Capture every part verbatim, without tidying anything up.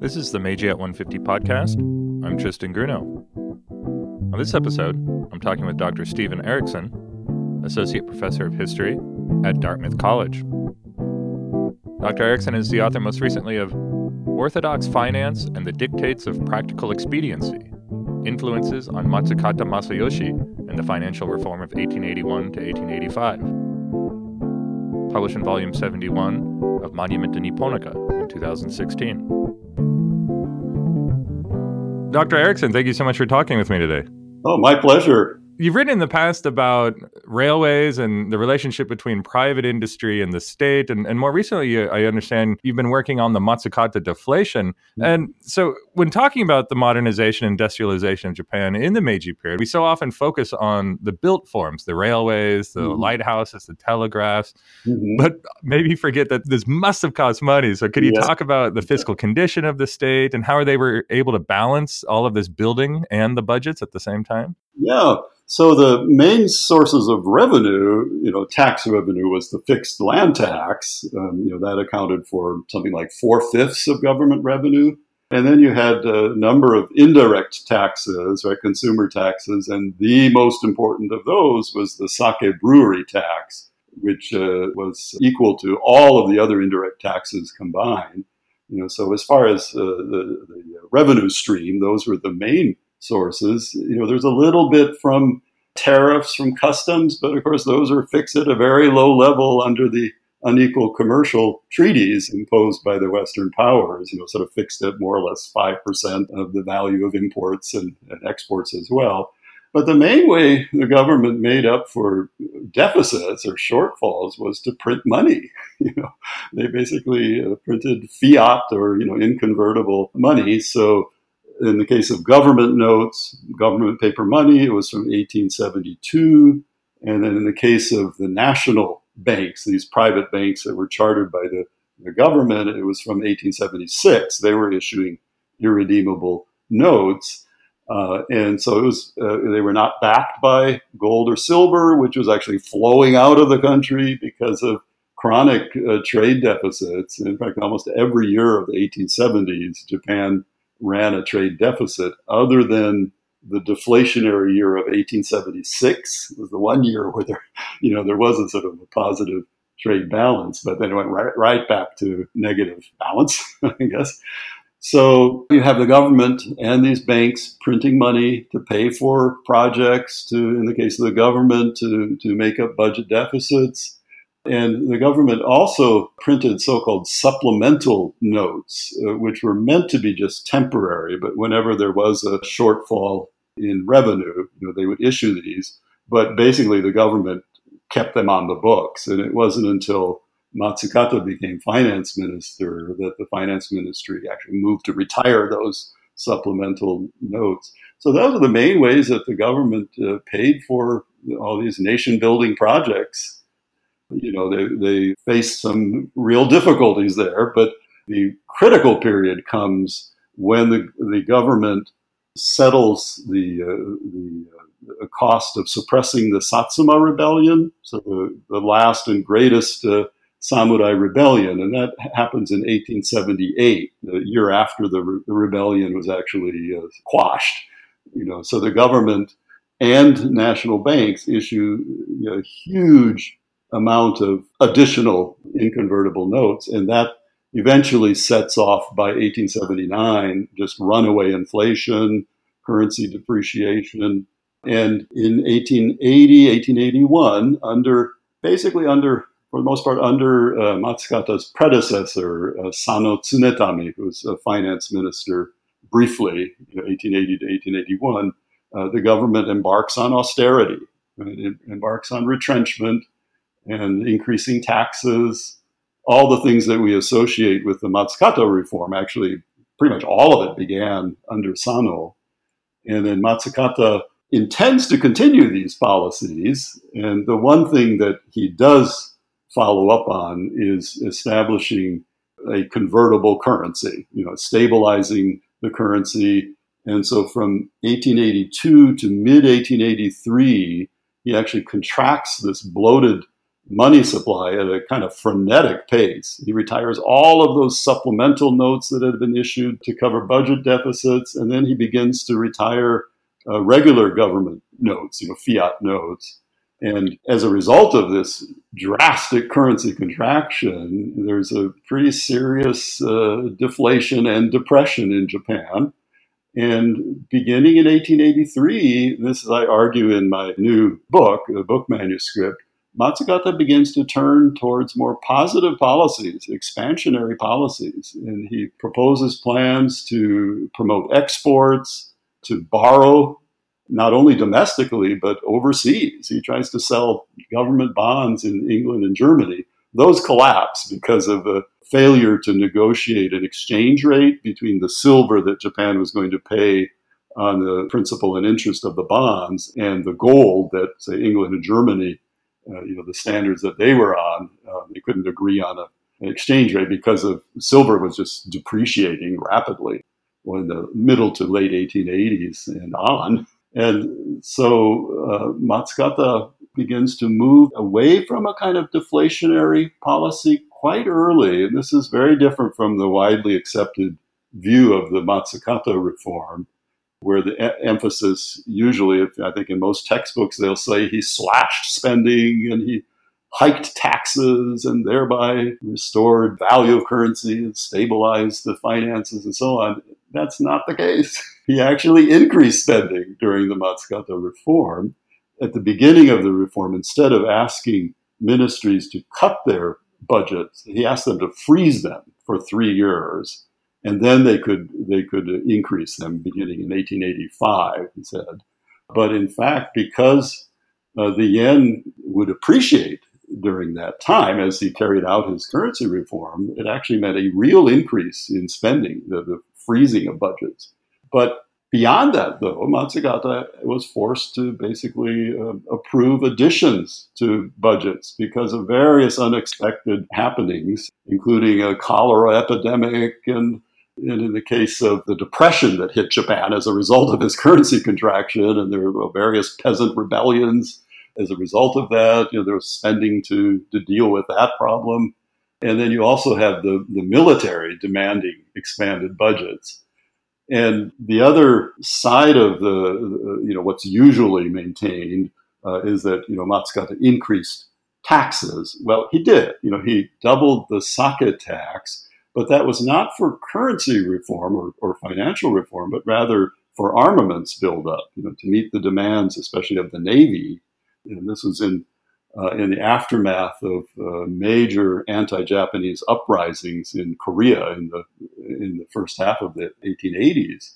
This is the Meiji at one fifty podcast. I'm Tristan Grunow. On this episode, I'm talking with Doctor Steven Ericson, Associate Professor of History at Dartmouth College. Doctor Ericson is the author most recently of Orthodox Finance and the Dictates of Practical Expediency, Influences on Matsukata Masayoshi and the Financial Reform of eighteen eighty-one to eighteen eighty-five, published in Volume seventy-one of Monumenta Nipponica in two thousand sixteen. Doctor Ericson, thank you so much for talking with me today. Oh, my pleasure. You've written in the past about railways and the relationship between private industry and the state. And, and more recently, you, I understand you've been working on the Matsukata deflation. And so when talking about the modernization and industrialization of Japan in the Meiji period, we so often focus on the built forms, the railways, the mm-hmm. lighthouses, the telegraphs, mm-hmm. but maybe forget that this must have cost money. So could you yes. talk about the fiscal condition of the state and how they were able to balance all of this building and the budgets at the same time? Yeah. So the main sources of revenue, you know, tax revenue was the fixed land tax. Um, you know, that accounted for something like four-fifths of government revenue. And then you had a number of indirect taxes, right, consumer taxes. And the most important of those was the sake brewery tax, which uh, was equal to all of the other indirect taxes combined. You know, so as far as uh, the, the revenue stream, those were the main sources. You know, there's a little bit from tariffs, from customs, but of course those are fixed at a very low level under the unequal commercial treaties imposed by the Western powers, you know, sort of fixed at more or less five percent of the value of imports and, and exports as well. But the main way the government made up for deficits or shortfalls was to print money. You know, they basically uh, printed fiat or, you know, inconvertible money. So in the case of government notes, government paper money, it was from eighteen seventy-two. And then in the case of the national banks, these private banks that were chartered by the, the government, it was from eighteen seventy-six. They were issuing irredeemable notes. Uh, and so it was. Uh, they were not backed by gold or silver, which was actually flowing out of the country because of chronic uh, trade deficits. And in fact, almost every year of the eighteen seventies, Japan ran a trade deficit other than the deflationary year of eighteen seventy-six. It was the one year where there, you know, there was a sort of a positive trade balance, but then it went right, right back to negative balance, I guess. So you have the government and these banks printing money to pay for projects, to, in the case of the government, to, to make up budget deficits. And the government also printed so-called supplemental notes, uh, which were meant to be just temporary. But whenever there was a shortfall in revenue, you know, they would issue these. But basically, the government kept them on the books. And it wasn't until Matsukata became finance minister that the finance ministry actually moved to retire those supplemental notes. So those are the main ways that the government uh, paid for all these nation-building projects. You know, they, they faced some real difficulties there, but the critical period comes when the, the government settles the, uh, the uh, cost of suppressing the Satsuma Rebellion, so the, the last and greatest uh, samurai rebellion, and that happens in eighteen seventy-eight, the year after the, re- the rebellion was actually uh, quashed. You know, so the government and national banks issue you know, huge amount of additional inconvertible notes, and that eventually sets off by eighteen seventy-nine just runaway inflation, currency depreciation. And in eighteen eighty, eighteen eighty-one, under basically under, for the most part, under uh, Matsukata's predecessor, uh, Sano Tsunetami, who was a finance minister briefly, you know, eighteen eighty to eighteen eighty-one, uh, the government embarks on austerity, right? It embarks on retrenchment and increasing taxes, all the things that we associate with the Matsukata reform. Actually, pretty much all of it began under Sano. And then Matsukata intends to continue these policies. And the one thing that he does follow up on is establishing a convertible currency, you know, stabilizing the currency. And so from eighteen eighty-two to mid-eighteen eighty-three, he actually contracts this bloated money supply at a kind of frenetic pace. He retires all of those supplemental notes that had been issued to cover budget deficits, and then he begins to retire uh, regular government notes, you know, fiat notes. And as a result of this drastic currency contraction, there's a pretty serious uh, deflation and depression in Japan. And beginning in eighteen eighty-three, this is, I argue in my new book, a book manuscript, Matsukata begins to turn towards more positive policies, expansionary policies. And he proposes plans to promote exports, to borrow not only domestically, but overseas. He tries to sell government bonds in England and Germany. Those collapse because of a failure to negotiate an exchange rate between the silver that Japan was going to pay on the principal and interest of the bonds and the gold that, say, England and Germany, uh, you know, the standards that they were on, uh, they couldn't agree on a, an exchange rate because of silver was just depreciating rapidly in the middle to late eighteen eighties and on. And so uh, Matsukata begins to move away from a kind of deflationary policy quite early. And this is very different from the widely accepted view of the Matsukata reform, where the e- emphasis usually, I think in most textbooks, they'll say he slashed spending and he hiked taxes and thereby restored value of currency and stabilized the finances and so on. That's not the case. He actually increased spending during the Matsukata reform. At the beginning of the reform, instead of asking ministries to cut their budgets, he asked them to freeze them for three years, and then they could they could increase them beginning in eighteen eighty-five, he said. But in fact, because uh, the yen would appreciate during that time as he carried out his currency reform, it actually meant a real increase in spending, the, the freezing of budgets. But beyond that, though, Matsukata was forced to basically uh, approve additions to budgets because of various unexpected happenings, including a cholera epidemic and, and in the case of the depression that hit Japan as a result of his currency contraction, and there were various peasant rebellions as a result of that. You know, there was spending to, to deal with that problem. And then you also have the, the military demanding expanded budgets. And the other side of the, you know, what's usually maintained uh, is that, you know, Matsukata increased taxes. Well, he did. You know, he doubled the sake tax, but that was not for currency reform or, or financial reform, but rather for armaments buildup, you know, to meet the demands, especially of the Navy. And this was in uh, in the aftermath of uh, major anti-Japanese uprisings in Korea in the in the first half of the eighteen eighties.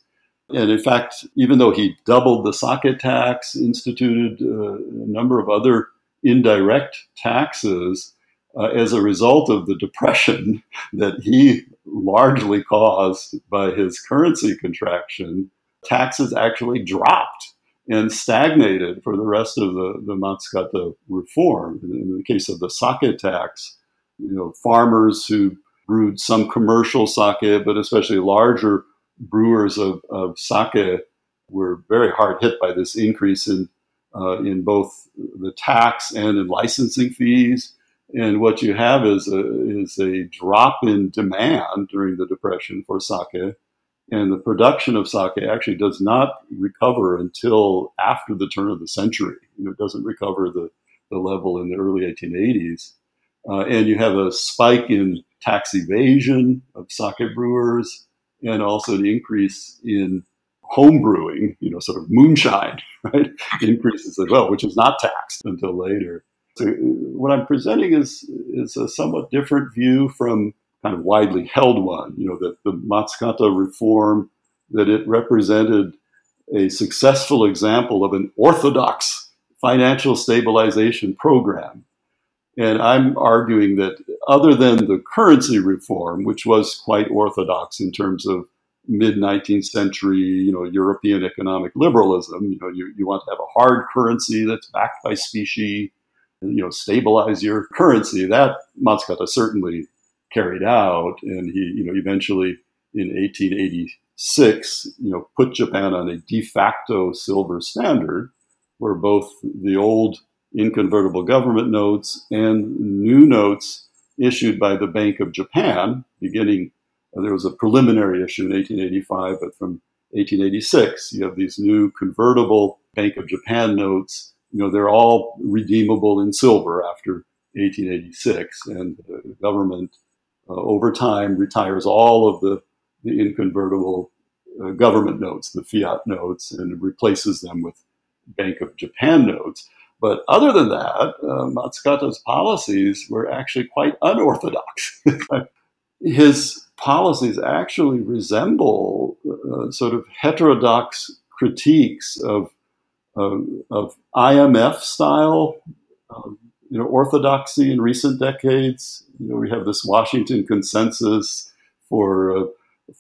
And in fact, even though he doubled the sake tax, instituted uh, a number of other indirect taxes uh, as a result of the depression that he largely caused by his currency contraction, taxes actually dropped and stagnated for the rest of the, the Matsukata reform. In the case of the sake tax, you know, farmers who brewed some commercial sake, but especially larger brewers of, of sake were very hard hit by this increase in uh, in both the tax and in licensing fees. And what you have is a, is a drop in demand during the Depression for sake. And the production of sake actually does not recover until after the turn of the century. You know, it doesn't recover the, the level in the early eighteen eighties. Uh, and you have a spike in tax evasion of sake brewers and also an increase in home brewing, you know, sort of moonshine, right? Increases as well, which is not taxed until later. So what I'm presenting is is a somewhat different view from kind of widely held one, you know, that the Matsukata reform, that it represented a successful example of an orthodox financial stabilization program. And I'm arguing that other than the currency reform, which was quite orthodox in terms of mid-nineteenth century, you know, European economic liberalism, you know, you, you want to have a hard currency that's backed by specie, you know, stabilize your currency. That Matsukata certainly carried out, and he, you know, eventually in eighteen eighty-six, you know, put Japan on a de facto silver standard, where both the old in convertible government notes and new notes issued by the Bank of Japan, beginning, there was a preliminary issue in eighteen eighty-five, but from eighteen eighty-six, you have these new convertible Bank of Japan notes. You know, they're all redeemable in silver after eighteen eighty-six, and the government uh, over time retires all of the, the inconvertible uh, government notes, the fiat notes, and replaces them with Bank of Japan notes. But other than that, uh, Matsukata's policies were actually quite unorthodox. His policies actually resemble uh, sort of heterodox critiques of of, of I M F-style um, you know, orthodoxy in recent decades. You know, we have this Washington Consensus for uh,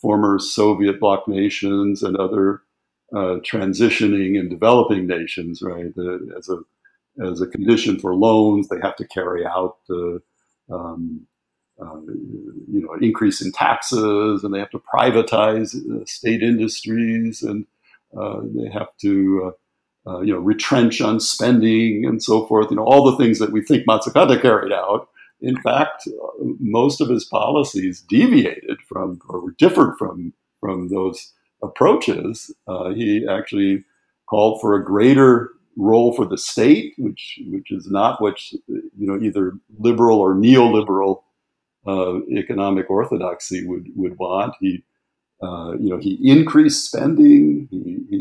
former Soviet bloc nations and other uh, transitioning and developing nations, right? Uh, as a as a condition for loans, they have to carry out the uh, um, Uh, you know, increase in taxes, and they have to privatize uh, state industries, and uh, they have to, uh, uh, you know, retrench on spending and so forth. You know, all the things that we think Matsukata carried out. In fact, uh, most of his policies deviated from or were different from from those approaches. Uh, he actually called for a greater role for the state, which which is not what, you know, either liberal or neoliberal Uh, economic orthodoxy would, would want. He, uh, you know, he increased spending. He, he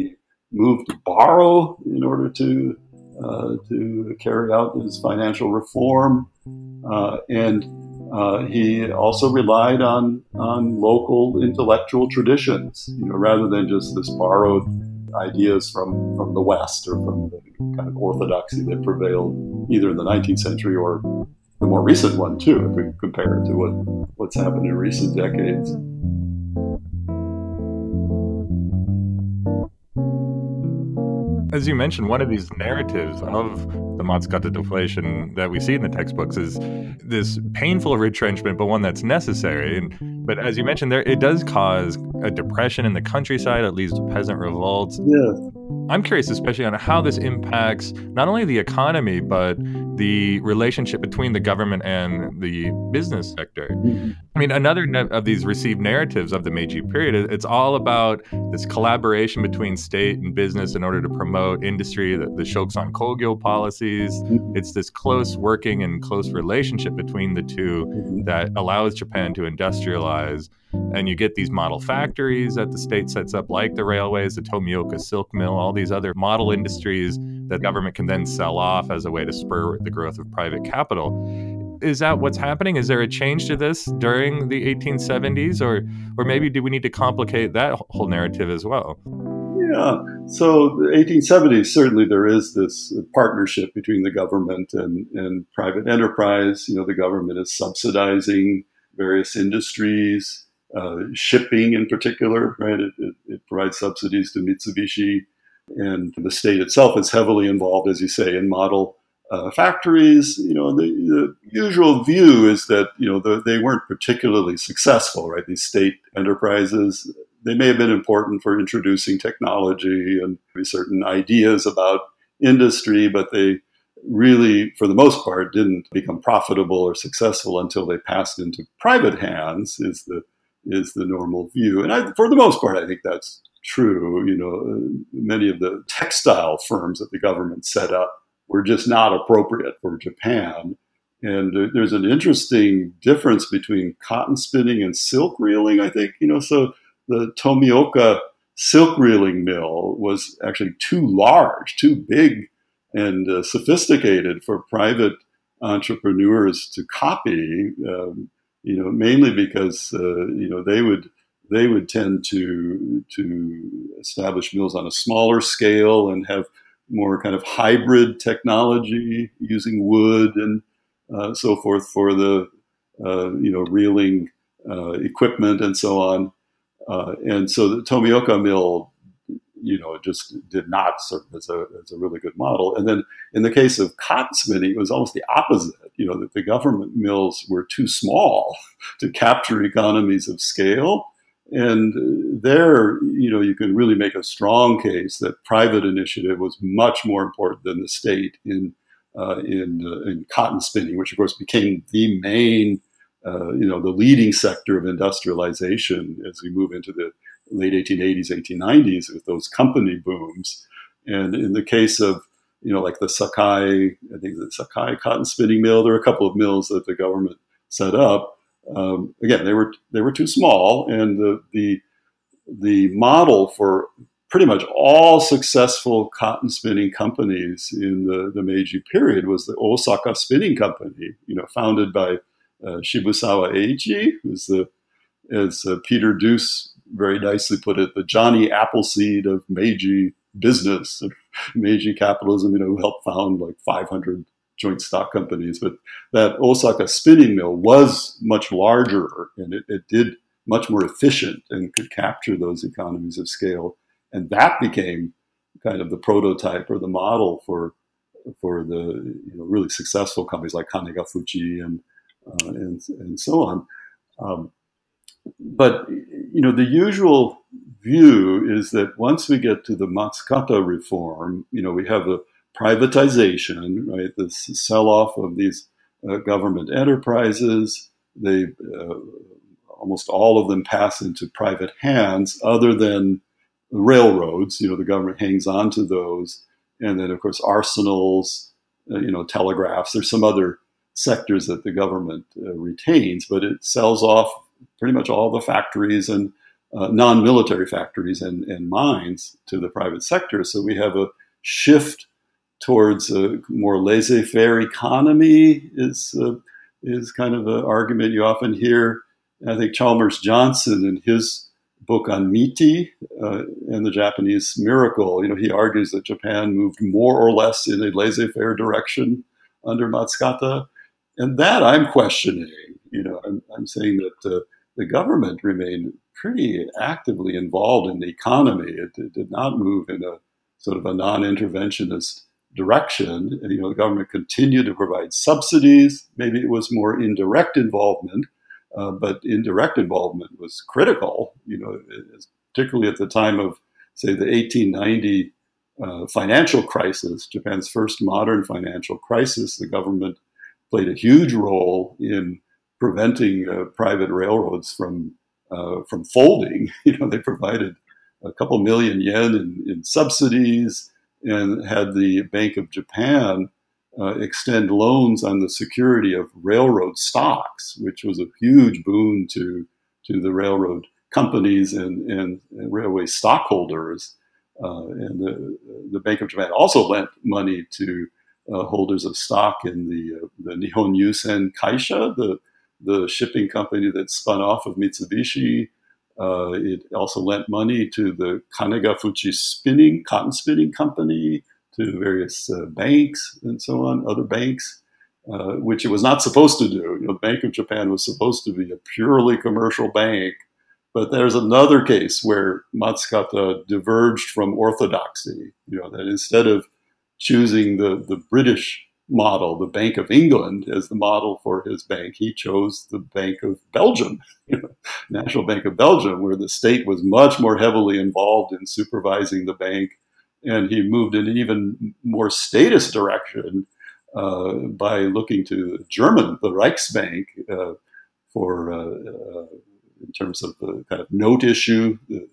moved to borrow in order to uh, to carry out his financial reform, uh, and uh, he also relied on on local intellectual traditions. You know, rather than just this borrowed ideas from, from the West or from the kind of orthodoxy that prevailed either in the nineteenth century or the more recent one, too, if we compare it to what, what's happened in recent decades. As you mentioned, one of these narratives of the Matsukata deflation that we see in the textbooks is this painful retrenchment, but one that's necessary. And, but as you mentioned, there it does cause a depression in the countryside, it leads to peasant revolts. Yeah. I'm curious, especially on how this impacts not only the economy, but the relationship between the government and the business sector. Mm-hmm. I mean, another of these received narratives of the Meiji period, it's all about this collaboration between state and business in order to promote industry, the, the Shokusan Kogyo policies. Mm-hmm. It's this close working and close relationship between the two mm-hmm. that allows Japan to industrialize. And you get these model factories that the state sets up, like the railways, the Tomioka Silk Mill, all these other model industries that government can then sell off as a way to spur the growth of private capital. Is that what's happening? Is there a change to this during the eighteen seventies? Or or maybe do we need to complicate that whole narrative as well? Yeah. So the eighteen seventies, certainly there is this partnership between the government and, and private enterprise. You know, the government is subsidizing various industries. Uh, shipping in particular, right? It, it, it provides subsidies to Mitsubishi, and the state itself is heavily involved, as you say, in model uh, factories. You know, the, the usual view is that, you know, the, they weren't particularly successful, right? These state enterprises, they may have been important for introducing technology and certain ideas about industry, but they really, for the most part, didn't become profitable or successful until they passed into private hands, is the is the normal view. And I, for the most part, I think that's true. You know, many of the textile firms that the government set up were just not appropriate for Japan. And there's an interesting difference between cotton spinning and silk reeling, I think. You know, so the Tomioka Silk Reeling Mill was actually too large, too big and uh, sophisticated for private entrepreneurs to copy, um, you know, mainly because, uh, you know, they would they would tend to to establish mills on a smaller scale and have more kind of hybrid technology using wood and uh, so forth for the, uh, you know, reeling uh, equipment and so on. Uh, and so the Tomioka mill, you know, just did not serve as a, as a really good model. And then in the case of cotton spinning, it was almost the opposite. You know, that the government mills were too small to capture economies of scale. And there, you know, you can really make a strong case that private initiative was much more important than the state in uh, in, uh, in cotton spinning, which of course became the main, uh, you know, the leading sector of industrialization as we move into the late eighteen eighties, eighteen nineties with those company booms. And in the case of, you know, like the Sakai, I think the Sakai cotton spinning mill, there were a couple of mills that the government set up. Um, again, they were they were too small, and the the the model for pretty much all successful cotton spinning companies in the, the Meiji period was the Osaka Spinning Company, you know, founded by uh, Shibusawa Eiji, who's the, as uh, Peter Deuce very nicely put it, the Johnny Appleseed of Meiji business, of Meiji capitalism, you know, who helped found like five hundred joint stock companies. But that Osaka spinning mill was much larger, and it, it did much more efficient and could capture those economies of scale. And that became kind of the prototype or the model for for the, you know, really successful companies like Kanegafuchi and uh, and and so on. Um, but you know, the usual view is that once we get to the Matsukata reform, you know, we have the privatization, right? The sell-off of these uh, government enterprises. They uh, almost all of them pass into private hands, other than the railroads. You know, the government hangs on to those, and then of course arsenals, uh, you know, telegraphs. There's some other sectors that the government uh, retains, but it sells off pretty much all the factories and uh, non-military factories and, and mines to the private sector. So we have a shift towards a more laissez-faire economy is uh, is kind of an argument you often hear. And I think Chalmers Johnson, in his book on MITI uh, and the Japanese miracle, you know, he argues that Japan moved more or less in a laissez-faire direction under Matsukata, and that I'm questioning. You know, I'm, I'm saying that uh, the government remained pretty actively involved in the economy. It, it did not move in a sort of a non-interventionist direction. And, you know, the government continued to provide subsidies. Maybe it was more indirect involvement, uh, but indirect involvement was critical, you know, particularly at the time of, say, the eighteen ninety uh, financial crisis, Japan's first modern financial crisis. The government played a huge role in preventing uh, private railroads from uh, from folding. You know, they provided a couple million yen in, in subsidies, and had the Bank of Japan uh, extend loans on the security of railroad stocks, which was a huge boon to to the railroad companies and, and, and railway stockholders. Uh, and the, the Bank of Japan also lent money to uh, holders of stock in the, uh, the Nihon Yusen Kaisha, the, the shipping company that spun off of Mitsubishi. Uh, it also lent money to the Kanegafuchi spinning, cotton spinning company, to various uh, banks and so on, other banks, uh, which it was not supposed to do. You know, the Bank of Japan was supposed to be a purely commercial bank, but there's another case where Matsukata diverged from orthodoxy. You know, that instead of choosing the, the British model, the Bank of England, as the model for his bank, he chose the Bank of Belgium, you know, National Bank of Belgium, where the state was much more heavily involved in supervising the bank. And he moved in an even more statist direction uh, by looking to German, the Reichsbank, uh, for uh, uh, in terms of the kind of note issue, the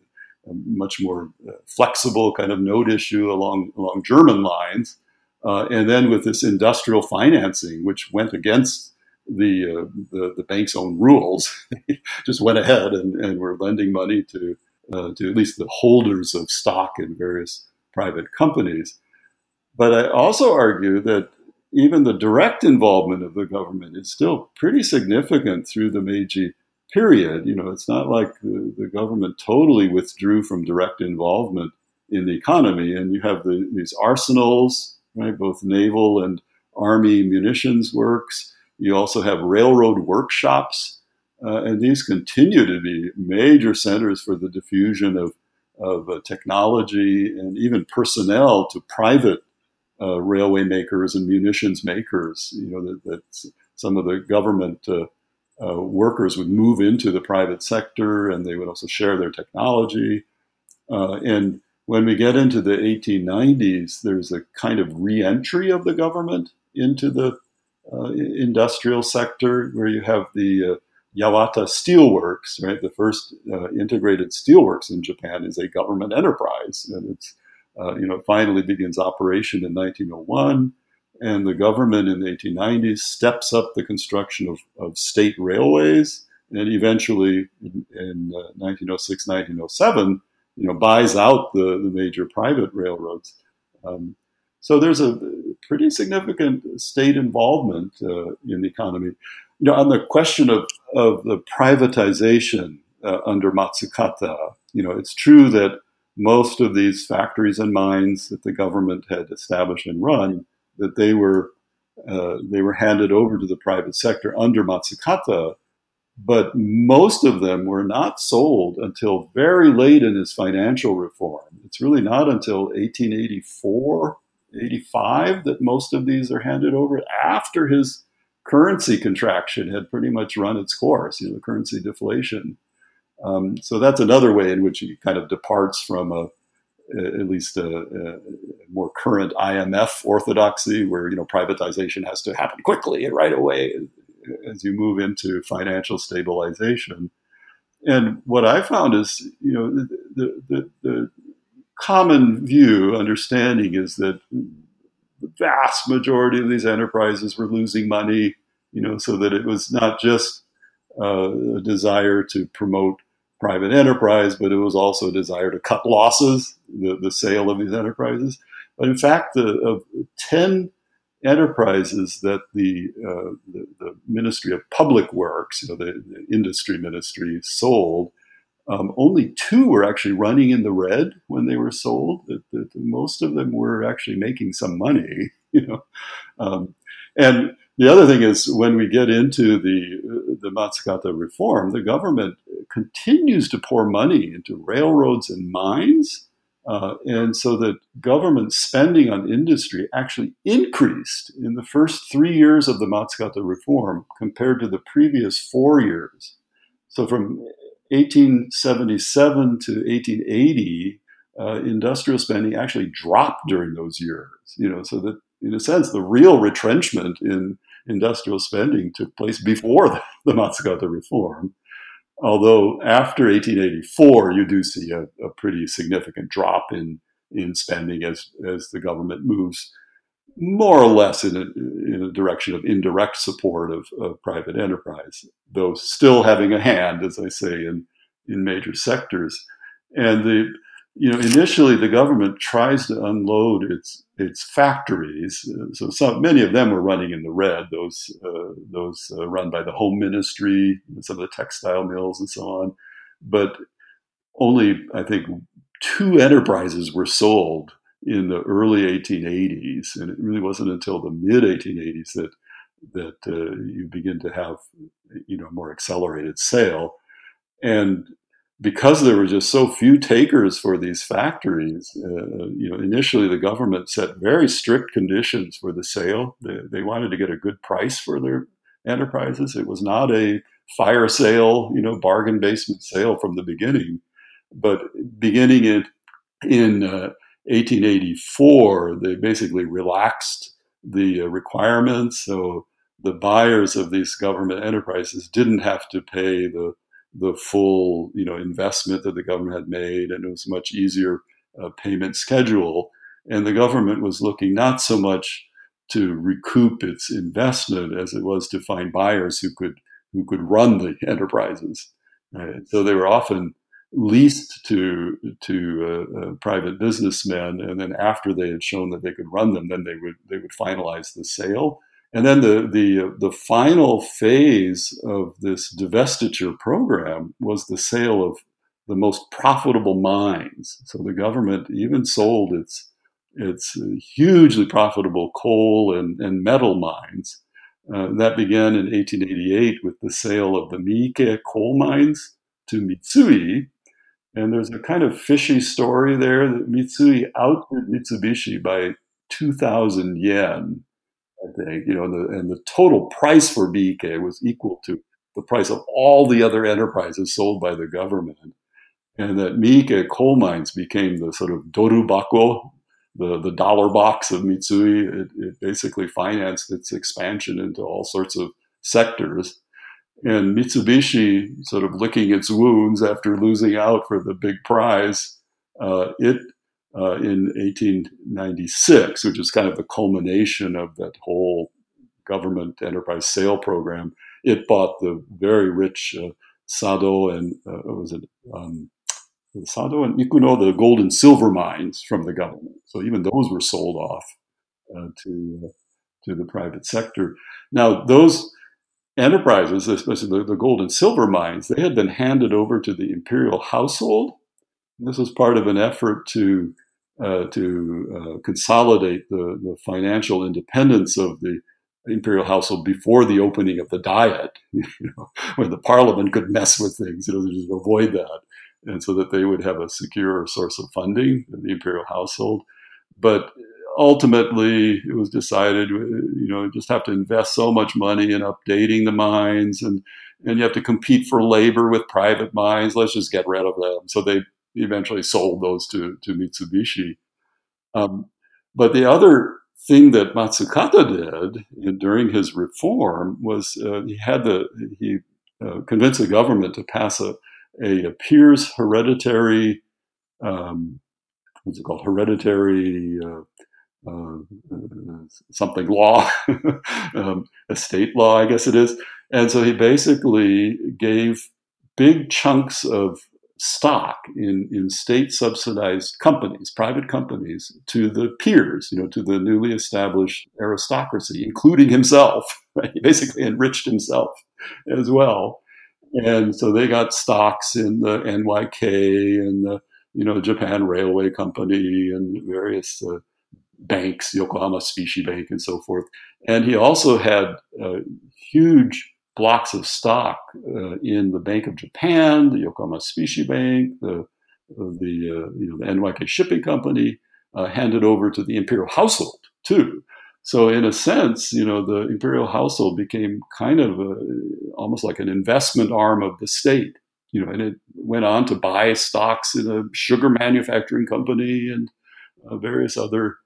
much more flexible kind of note issue along along German lines. Uh, and then with this industrial financing, which went against the uh, the, the bank's own rules, just went ahead and, and were lending money to uh, to at least the holders of stock in various private companies. But I also argue that even the direct involvement of the government is still pretty significant through the Meiji period. You know, it's not like the, the government totally withdrew from direct involvement in the economy, and you have the, these arsenals, right, both naval and army munitions works. You also have railroad workshops, uh, and these continue to be major centers for the diffusion of, of uh, technology and even personnel to private uh, railway makers and munitions makers. You know, that, that some of the government uh, uh, workers would move into the private sector, and they would also share their technology. Uh, and when we get into the eighteen nineties, there's a kind of re-entry of the government into the uh, industrial sector, where you have the uh, Yawata Steelworks, right? The first uh, integrated steelworks in Japan is a government enterprise, and it's uh, you know finally begins operation in nineteen oh one. And the government in the eighteen nineties steps up the construction of, of state railways, and eventually in, in uh, nineteen oh six, nineteen oh seven, you know, buys out the, the major private railroads. Um, so there's a pretty significant state involvement uh, in the economy. You know, on the question of, of the privatization uh, under Matsukata, you know, it's true that most of these factories and mines that the government had established and run, that they were uh, they were handed over to the private sector under Matsukata, but most of them were not sold until very late in his financial reform. It's really not until eighteen eighty-four, eighty-five that most of these are handed over, after his currency contraction had pretty much run its course, you know, currency deflation. Um, so that's another way in which he kind of departs from a at least a, a more current I M F orthodoxy, where, you know, privatization has to happen quickly and right away, as you move into financial stabilization. And what I found is, you know, the, the, the common view, understanding, is that the vast majority of these enterprises were losing money, you know, so that it was not just uh, a desire to promote private enterprise, but it was also a desire to cut losses, the, the sale of these enterprises. But in fact, the, of ten enterprises that the, uh, the, the Ministry of Public Works, you know, the, the industry ministry, sold, um, only two were actually running in the red when they were sold. The, the, the, most of them were actually making some money, you know. Um, and the other thing is, when we get into the, the Matsukata reform, the government continues to pour money into railroads and mines. Uh, and so that government spending on industry actually increased in the first three years of the Matsukata reform compared to the previous four years. So from eighteen seventy-seven to eighteen eighty, uh, industrial spending actually dropped during those years, you know, so that in a sense, the real retrenchment in industrial spending took place before the, the Matsukata reform. Although after eighteen eighty-four, you do see a, a pretty significant drop in, in spending as, as the government moves more or less in a, in a direction of indirect support of, of private enterprise, though still having a hand, as I say, in, in major sectors. And the you know initially the government tries to unload its its factories. So some, many of them were running in the red, those uh, those uh, run by the Home Ministry, some of the textile mills and so on. But only, I think, two enterprises were sold in the early eighteen eighties. And it really wasn't until the mid-eighteen eighties that, that uh, you begin to have, you know, more accelerated sale. And because there were just so few takers for these factories, uh, you know, initially the government set very strict conditions for the sale. They, they wanted to get a good price for their enterprises. It was not a fire sale, you know, bargain basement sale from the beginning. But beginning in, in uh, eighteen eighty-four, they basically relaxed the uh, requirements. So the buyers of these government enterprises didn't have to pay the the full, you know, investment that the government had made, and it was a much easier uh, payment schedule. And the government was looking not so much to recoup its investment as it was to find buyers who could who could run the enterprises. Right? So they were often leased to to uh, uh, private businessmen, and then after they had shown that they could run them, then they would they would finalize the sale. And then the the the final phase of this divestiture program was the sale of the most profitable mines. So the government even sold its its hugely profitable coal and, and metal mines. Uh, that began in eighteen eighty-eight with the sale of the Miike coal mines to Mitsui. And there's a kind of fishy story there that Mitsui outbid Mitsubishi by two thousand yen. I think, you know, and the, and the total price for Miike was equal to the price of all the other enterprises sold by the government. And that Miike coal mines became the sort of dorubako, the, the dollar box of Mitsui. It, it basically financed its expansion into all sorts of sectors. And Mitsubishi, sort of licking its wounds after losing out for the big prize, uh, it uh, in eighteen ninety-six, which is kind of the culmination of that whole government enterprise sale program, it bought the very rich uh, Sado and uh, what was it um, Sado and Ikuno, the gold and silver mines from the government. So even those were sold off uh, to uh, to the private sector. Now those enterprises, especially the, the gold and silver mines, they had been handed over to the imperial household. This was part of an effort to uh, to uh, consolidate the, the financial independence of the imperial household before the opening of the Diet, you know, when the parliament could mess with things, you know, they just avoid that, and so that they would have a secure source of funding in the imperial household. But ultimately, it was decided, you know, you just have to invest so much money in updating the mines, and, and you have to compete for labor with private mines. Let's just get rid of them. So they eventually sold those to, to Mitsubishi. Um, but the other thing that Matsukata did you know, during his reform was uh, he had the he uh, convinced the government to pass a a, a peer's hereditary, um, what's it called, hereditary. Uh, Uh, something law, um, estate law, I guess it is. And so he basically gave big chunks of stock in, in state-subsidized companies, private companies, to the peers, you know, to the newly established aristocracy, including himself. Right? He basically enriched himself as well. And so they got stocks in the N Y K and the, you know, Japan Railway Company and various uh, banks, Yokohama Specie Bank and so forth. And he also had uh, huge blocks of stock uh, in the Bank of Japan, the Yokohama Specie Bank, the the, uh, you know, the N Y K Shipping Company, uh, handed over to the imperial household too. So in a sense, you know, the imperial household became kind of a, almost like an investment arm of the state, you know, and it went on to buy stocks in a sugar manufacturing company and uh, various other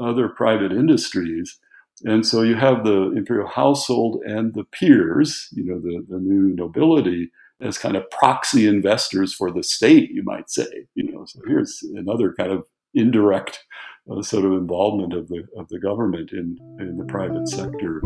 other private industries. And so you have the imperial household and the peers, you know, the, the new nobility as kind of proxy investors for the state, you might say, you know, so here's another kind of indirect uh, sort of involvement of the, of the government in, in the private sector.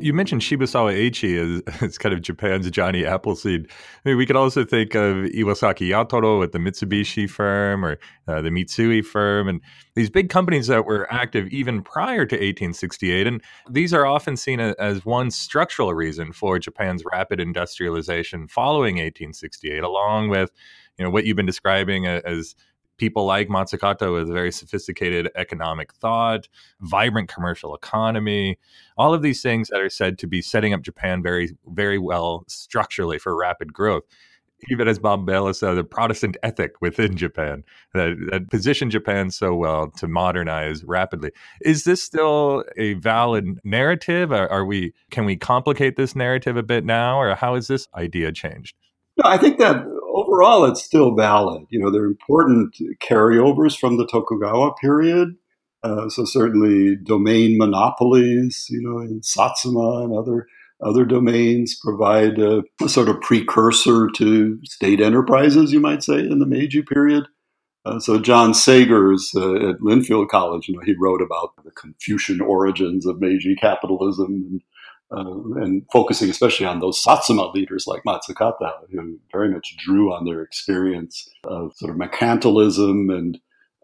You mentioned Shibusawa Eiji as, as kind of Japan's Johnny Appleseed. I mean, we could also think of Iwasaki Yatoro at the Mitsubishi firm or uh, the Mitsui firm, and these big companies that were active even prior to eighteen sixty-eight. And these are often seen as one structural reason for Japan's rapid industrialization following eighteen sixty-eight, along with, you know, what you've been describing as people like Matsukata with very sophisticated economic thought, vibrant commercial economy, all of these things that are said to be setting up Japan very, very well structurally for rapid growth. Even as Bob Bella said, the Protestant ethic within Japan that, that positioned Japan so well to modernize rapidly. Is this still a valid narrative? Are, are we, can we complicate this narrative a bit now, or how has this idea changed? No, I think that overall, it's still valid. You know, there are important carryovers from the Tokugawa period. Uh, so certainly domain monopolies, you know, in Satsuma and other other domains provide a, a sort of precursor to state enterprises, you might say, in the Meiji period. Uh, so John Sagers uh, at Linfield College, you know, he wrote about the Confucian origins of Meiji capitalism and Uh, and focusing especially on those Satsuma leaders like Matsukata, who very much drew on their experience of sort of mercantilism and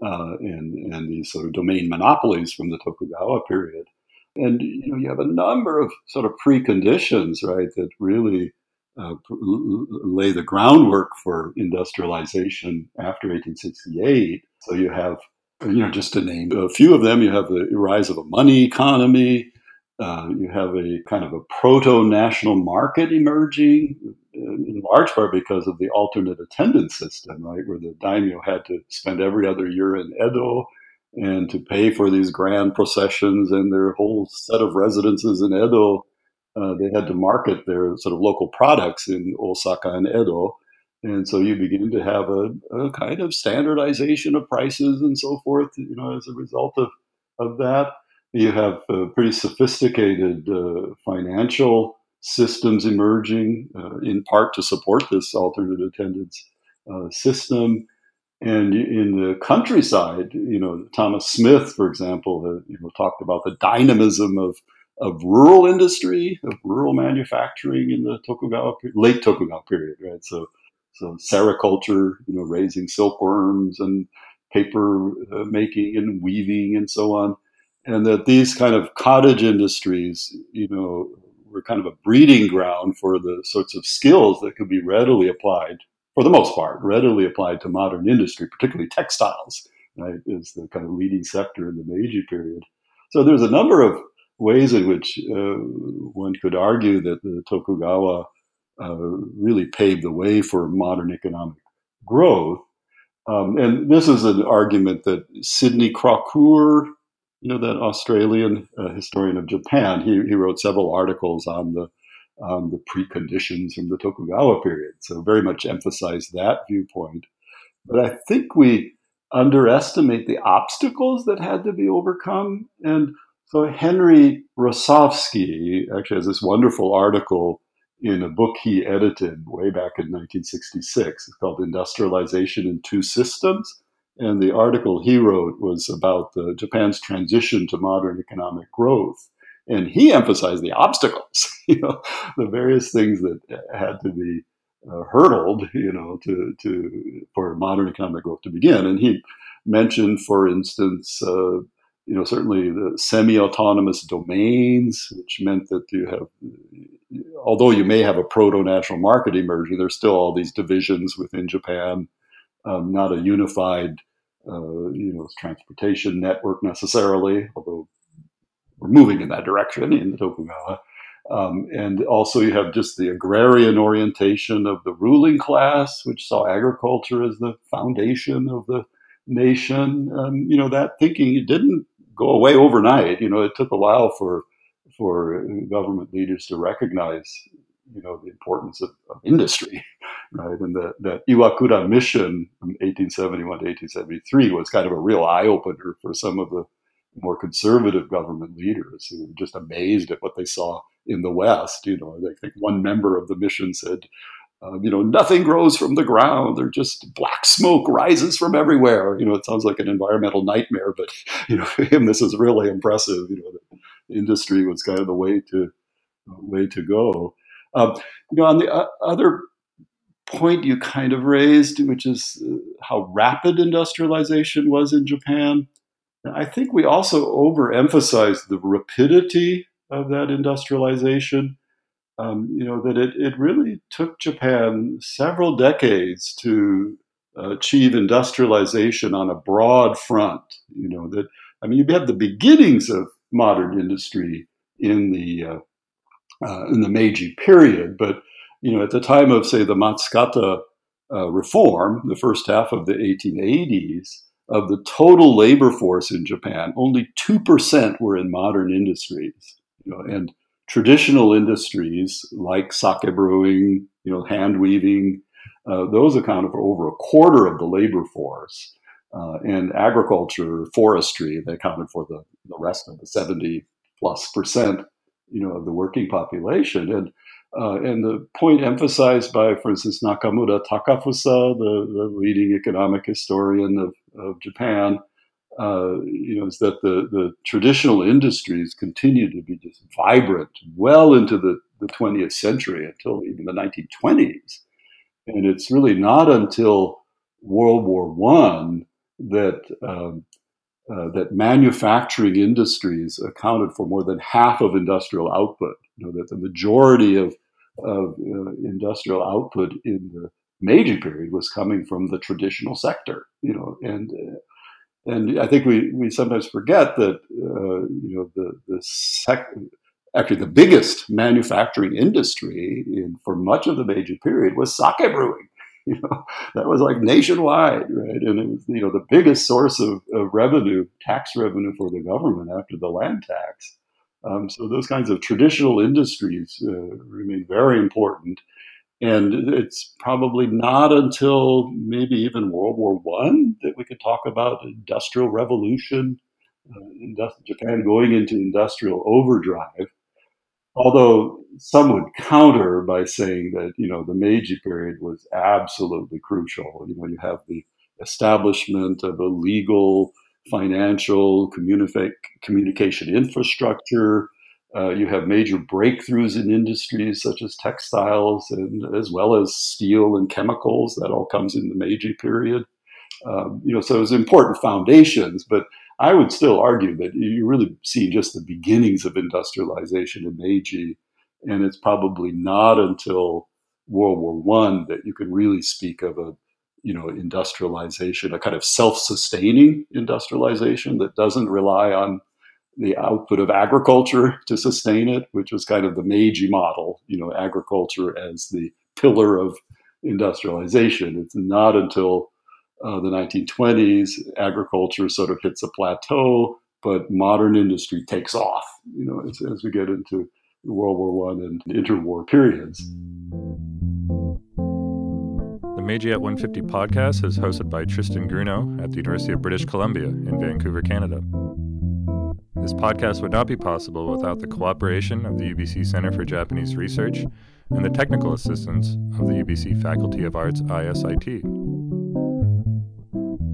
uh, and and these sort of domain monopolies from the Tokugawa period. And you know, you have a number of sort of preconditions, right, that really uh, lay the groundwork for industrialization after eighteen sixty-eight. So you have, you know, just to name a few of them, you have the rise of a money economy. Uh, you have a kind of a proto-national market emerging, in large part because of the alternate attendance system, right, where the daimyo had to spend every other year in Edo and to pay for these grand processions and their whole set of residences in Edo uh, they had to market their sort of local products in Osaka and Edo. And so you begin to have a, a kind of standardization of prices and so forth, you know, as a result of, of that. You have uh, pretty sophisticated uh, financial systems emerging, uh, in part to support this alternate attendance uh, system. And in the countryside, you know, Thomas Smith, for example, uh, you know, talked about the dynamism of, of rural industry, of rural manufacturing in the Tokugawa, late Tokugawa period, right? So, so sericulture, you know, raising silkworms and paper uh, making and weaving and so on. And that these kind of cottage industries, you know, were kind of a breeding ground for the sorts of skills that could be readily applied, for the most part, readily applied to modern industry, particularly textiles, right, is the kind of leading sector in the Meiji period. So there's a number of ways in which uh, one could argue that the Tokugawa uh, really paved the way for modern economic growth. Um, and this is an argument that Sydney Crawcour, you know, that Australian uh, historian of Japan, he, he wrote several articles on the on the preconditions from the Tokugawa period. So very much emphasized that viewpoint. But I think we underestimate the obstacles that had to be overcome. And so Henry Rosovsky actually has this wonderful article in a book he edited way back in nineteen sixty-six. It's called Industrialization in Two Systems. And the article he wrote was about the, Japan's transition to modern economic growth. And he emphasized the obstacles, you know, the various things that had to be uh, hurdled, you know, to, to for modern economic growth to begin. And he mentioned, for instance, uh, you know, certainly the semi-autonomous domains, which meant that you have, although you may have a proto-national market emerging, there's still all these divisions within Japan. Um, not a unified, uh, you know, transportation network necessarily, although we're moving in that direction in the Tokugawa. Um, and also you have just the agrarian orientation of the ruling class, which saw agriculture as the foundation of the nation. Um, you know, that thinking, it didn't go away overnight. You know, it took a while for for government leaders to recognize, you know, the importance of, of industry, right? And the, the Iwakura mission from eighteen seventy-one to eighteen seventy-three was kind of a real eye-opener for some of the more conservative government leaders who were just amazed at what they saw in the West. You know, I think one member of the mission said, um, you know, nothing grows from the ground. They're just black smoke rises from everywhere. You know, it sounds like an environmental nightmare, but, you know, for him, this is really impressive. You know, the industry was kind of the way to, way to go. Um, you know, on the uh, other point you kind of raised, which is uh, how rapid industrialization was in Japan, I think we also overemphasized the rapidity of that industrialization. Um, you know, that it, it really took Japan several decades to uh, achieve industrialization on a broad front. You know, that, I mean, you have the beginnings of modern industry in the uh, Uh, in the Meiji period, but you know, at the time of, say, the Matsukata uh, reform, the first half of the eighteen eighties, of the total labor force in Japan, only two percent were in modern industries. You know, and traditional industries like sake brewing, you know, hand weaving, uh, those accounted for over a quarter of the labor force, uh, and agriculture, forestry, they accounted for the, the rest of the seventy plus percent. You know, of the working population. And uh, and the point emphasized by, for instance, Nakamura Takafusa, the, the leading economic historian of, of Japan, uh, you know, is that the, the traditional industries continue to be just vibrant well into the, the twentieth century, until even the nineteen twenties. And it's really not until World War One that um, Uh, that manufacturing industries accounted for more than half of industrial output. You know, that the majority of, of uh, industrial output in the Meiji period was coming from the traditional sector. You know, and uh, and I think we, we sometimes forget that uh, you know the the sec- actually the biggest manufacturing industry in, for much of the Meiji period was sake brewing. You know, that was like nationwide, right? And it was, you know, the biggest source of, of revenue, tax revenue for the government after the land tax. Um, so those kinds of traditional industries uh, remain very important. And it's probably not until maybe even World War One that we could talk about industrial revolution, uh, Japan going into industrial overdrive. Although some would counter by saying that, you know, the Meiji period was absolutely crucial. You know, you have the establishment of a legal, financial, communi- communication infrastructure. Uh, you have major breakthroughs in industries such as textiles and as well as steel and chemicals. That all comes in the Meiji period. Um, you know, so it was important foundations, but I would still argue that you really see just the beginnings of industrialization in Meiji, and it's probably not until World War One that you can really speak of a, you know, industrialization, a kind of self-sustaining industrialization that doesn't rely on the output of agriculture to sustain it, which was kind of the Meiji model, you know, agriculture as the pillar of industrialization. It's not until uh, the nineteen twenties, agriculture sort of hits a plateau, but modern industry takes off, you know, as, as we get into World War One and interwar periods. The Meiji at one fifty podcast is hosted by Tristan Grunow at the University of British Columbia in Vancouver, Canada. This podcast would not be possible without the cooperation of the U B C Center for Japanese Research and the technical assistance of the U B C Faculty of Arts I S I T.